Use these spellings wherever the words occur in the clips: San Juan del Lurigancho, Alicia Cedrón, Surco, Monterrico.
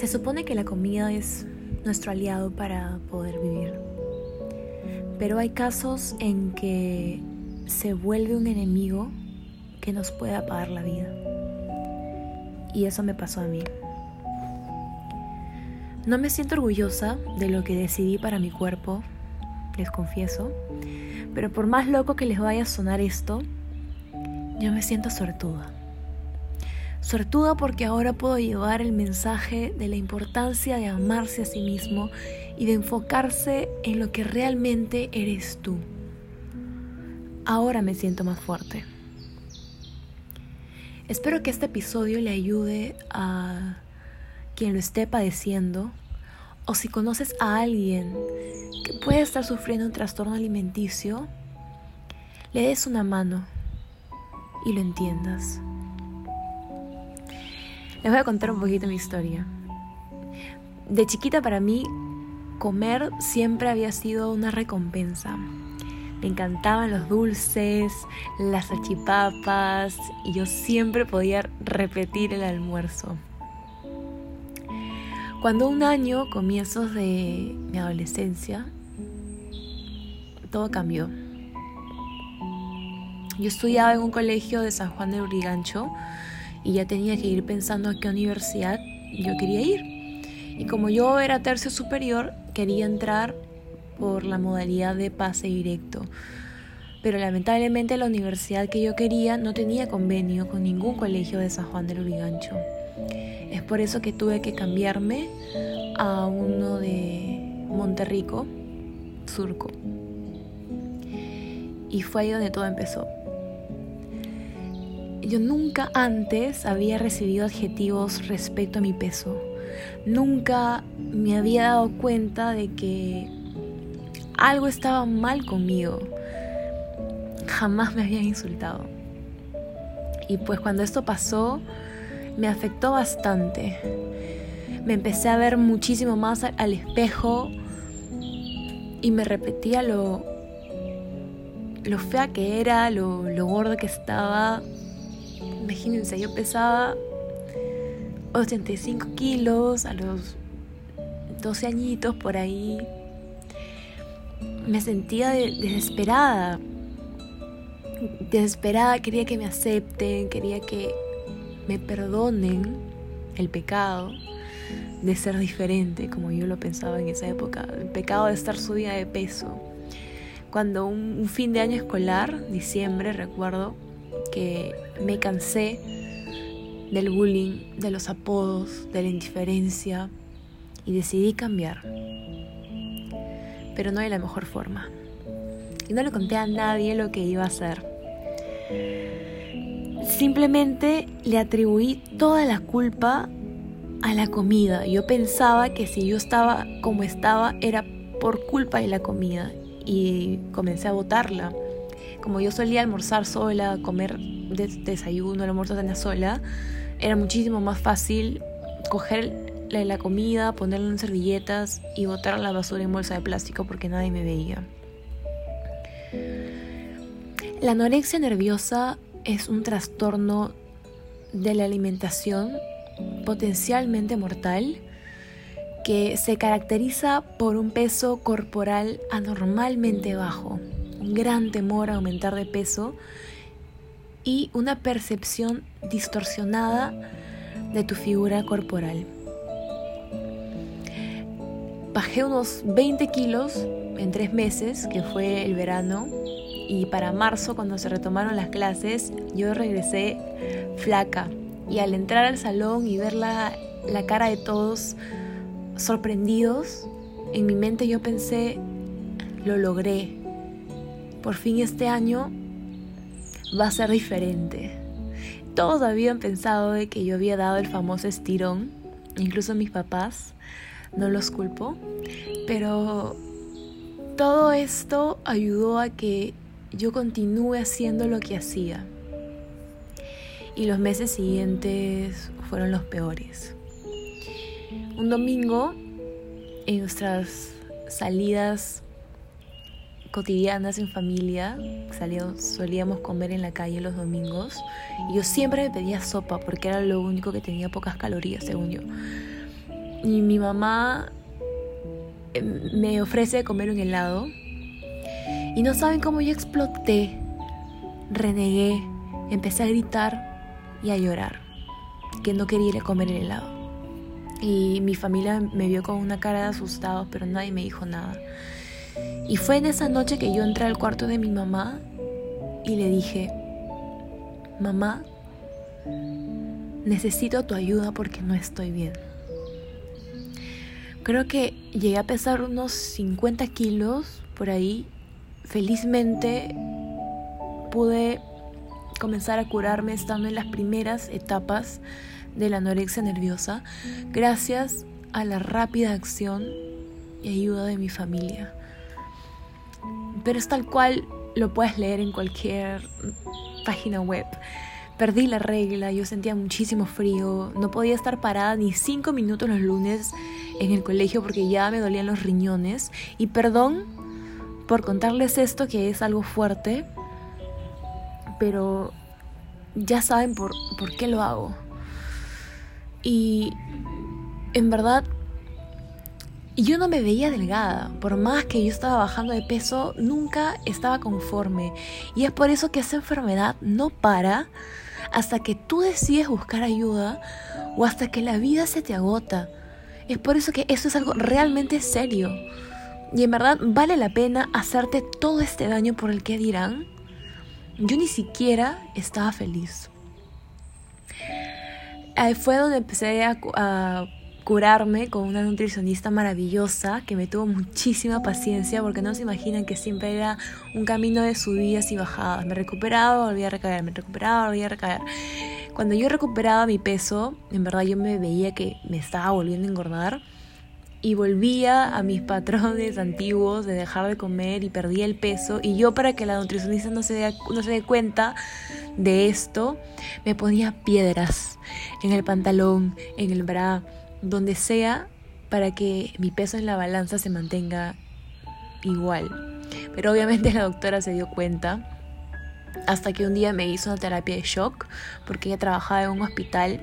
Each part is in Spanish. Se supone que la comida es nuestro aliado para poder vivir, pero hay casos en que se vuelve un enemigo que nos puede apagar la vida. Y eso me pasó a mí. No me siento orgullosa de lo que decidí para mi cuerpo, les confieso, pero por más loco que les vaya a sonar esto, yo me siento suertuda. Suertuda porque ahora puedo llevar el mensaje de la importancia de amarse a sí mismo y de enfocarse en lo que realmente eres tú. Ahora me siento más fuerte. Espero que este episodio le ayude a quien lo esté padeciendo, o si conoces a alguien que puede estar sufriendo un trastorno alimenticio, le des una mano y lo entiendas. Les voy a contar un poquito mi historia. De chiquita, para mí, comer siempre había sido una recompensa. Me encantaban los dulces, las salchipapas, y yo siempre podía repetir el almuerzo. Cuando un año, comienzos de mi adolescencia, todo cambió. Yo estudiaba en un colegio de San Juan del Lurigancho y ya tenía que ir pensando a qué universidad yo quería ir. Y como yo era tercio superior, quería entrar por la modalidad de pase directo, pero lamentablemente la universidad que yo quería no tenía convenio con ningún colegio de San Juan del Lurigancho. Es por eso que tuve que cambiarme a uno de Monterrico, Surco, y fue ahí donde todo empezó. Yo nunca antes había recibido adjetivos respecto a mi peso. Nunca me había dado cuenta de que algo estaba mal conmigo. Jamás me habían insultado. Y pues cuando esto pasó, me afectó bastante. Me empecé a ver muchísimo más al espejo y me repetía lo fea que era, lo gorda que estaba. Imagínense, yo pesaba 85 kilos a los 12 añitos por ahí. Me sentía desesperada, quería que me acepten, quería que me perdonen el pecado de ser diferente, como yo lo pensaba en esa época, el pecado de estar subida de peso. Cuando un fin de año escolar, diciembre, recuerdo que me cansé del bullying, de los apodos, de la indiferencia, y decidí cambiar, pero no de la mejor forma. Y no le conté a nadie lo que iba a hacer. Simplemente le atribuí toda la culpa a la comida. Yo pensaba que si yo estaba como estaba era por culpa de la comida, y comencé a botarla. Como yo solía almorzar sola, comer desayuno, el almuerzo, cena sola, era muchísimo más fácil coger la comida, ponerla en servilletas y botar la basura en bolsa de plástico porque nadie me veía. La anorexia nerviosa es un trastorno de la alimentación potencialmente mortal que se caracteriza por un peso corporal anormalmente bajo, un gran temor a aumentar de peso y una percepción distorsionada de tu figura corporal. Bajé unos 20 kilos en 3 meses, que fue el verano, y para marzo, cuando se retomaron las clases, yo regresé flaca. Y al entrar al salón y ver la cara de todos sorprendidos, en mi mente yo pensé, lo logré. Por fin este año va a ser diferente. Todos habían pensado de que yo había dado el famoso estirón, incluso mis papás. No los culpo, pero todo esto ayudó a que yo continúe haciendo lo que hacía. Y los meses siguientes fueron los peores. Un domingo, en nuestras salidas cotidianas en familia, solíamos comer en la calle los domingos, y yo siempre me pedía sopa porque era lo único que tenía pocas calorías, según yo. y mi mamá me ofrece comer un helado. Y no saben cómo yo exploté, renegué, empecé a gritar y a llorar, que no quería ir a comer el helado. Y mi familia me vio con una cara de asustado, pero nadie me dijo nada. Y fue en esa noche que yo entré al cuarto de mi mamá y le dije: mamá, necesito tu ayuda porque no estoy bien. Creo que llegué a pesar unos 50 kilos por ahí. Felizmente pude comenzar a curarme estando en las primeras etapas de la anorexia nerviosa, gracias a la rápida acción y ayuda de mi familia. Pero es tal cual lo puedes leer en cualquier página web. Perdí la regla, yo sentía muchísimo frío, no podía estar parada ni 5 minutos los lunes en el colegio porque ya me dolían los riñones. Y perdón por contarles esto, que es algo fuerte, pero ya saben por qué lo hago. Y en verdad, yo no me veía delgada. Por más que yo estaba bajando de peso, nunca estaba conforme. Y es por eso que esa enfermedad no para hasta que tú decides buscar ayuda o hasta que la vida se te agota. Es por eso que eso es algo realmente serio. Y en verdad vale la pena hacerte todo este daño por el que dirán. Yo ni siquiera estaba feliz. Ahí fue donde empecé a curarme con una nutricionista maravillosa que me tuvo muchísima paciencia, porque no se imaginan que siempre era un camino de subidas y bajadas. Me recuperaba, volvía a recaer, me recuperaba, volvía a recaer. Cuando yo recuperaba mi peso, en verdad yo me veía que me estaba volviendo a engordar y volvía a mis patrones antiguos de dejar de comer y perdía el peso. Y yo, para que la nutricionista no se dé cuenta de esto, me ponía piedras en el pantalón, en el bra, donde sea, para que mi peso en la balanza se mantenga igual. Pero obviamente la doctora se dio cuenta, hasta que un día me hizo una terapia de shock, porque ella trabajaba en un hospital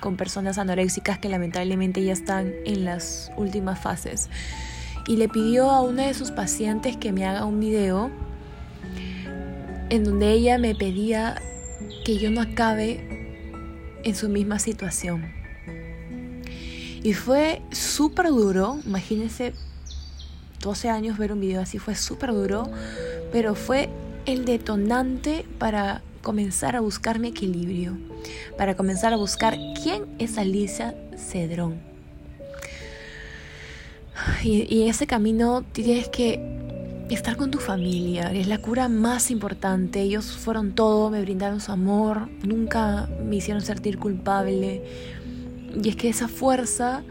con personas anoréxicas que lamentablemente ya están en las últimas fases. Y le pidió a una de sus pacientes que me haga un video en donde ella me pedía que yo no acabe en su misma situación. Y fue súper duro, imagínense, 12 años ver un video así, fue súper duro, pero fue el detonante para comenzar a buscar mi equilibrio, para comenzar a buscar quién es Alicia Cedrón. Y ese camino tienes que estar con tu familia, es la cura más importante. Ellos fueron todo, me brindaron su amor, nunca me hicieron sentir culpable. Y es que esa fuerza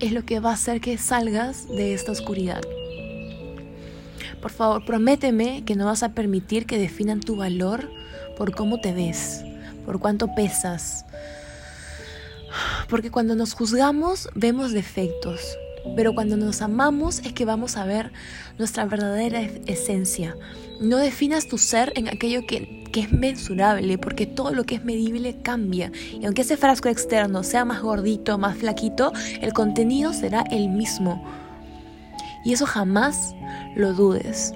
es lo que va a hacer que salgas de esta oscuridad. Por favor, prométeme que no vas a permitir que definan tu valor por cómo te ves, por cuánto pesas. Porque cuando nos juzgamos, vemos defectos. Pero cuando nos amamos es que vamos a ver nuestra verdadera esencia. No definas tu ser en aquello que es mensurable, porque todo lo que es medible cambia. Y aunque ese frasco externo sea más gordito, más flaquito, el contenido será el mismo. Y eso jamás lo dudes.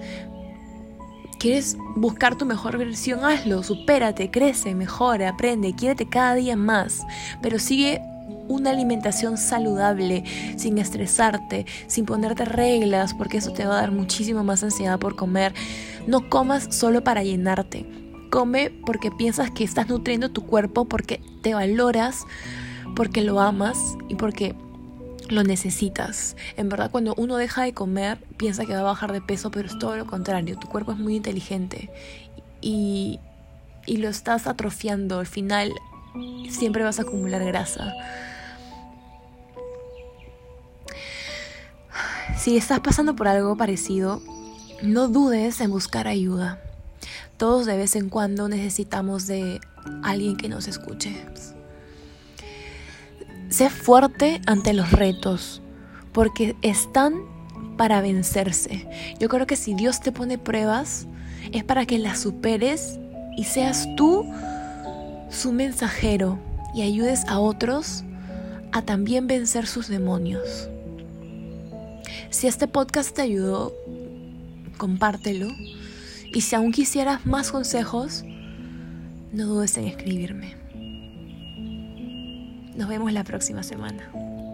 ¿Quieres buscar tu mejor versión? Hazlo, supérate, crece, mejora, aprende, quiérete cada día más. Pero sigue una alimentación saludable, sin estresarte, sin ponerte reglas, porque eso te va a dar muchísimo más ansiedad por comer. No comas solo para llenarte. Come porque piensas que estás nutriendo tu cuerpo, porque te valoras, porque lo amas y porque lo necesitas. En verdad, cuando uno deja de comer, piensa que va a bajar de peso, pero es todo lo contrario. Tu cuerpo es muy inteligente y lo estás atrofiando. Al final, siempre vas a acumular grasa. Si estás pasando por algo parecido, no dudes en buscar ayuda. Todos de vez en cuando necesitamos de alguien que nos escuche. Sé fuerte ante los retos, porque están para vencerse. Yo creo que si Dios te pone pruebas, es para que las superes y seas tú su mensajero y ayudes a otros a también vencer sus demonios. Si este podcast te ayudó, compártelo. Y si aún quisieras más consejos, no dudes en escribirme. Nos vemos la próxima semana.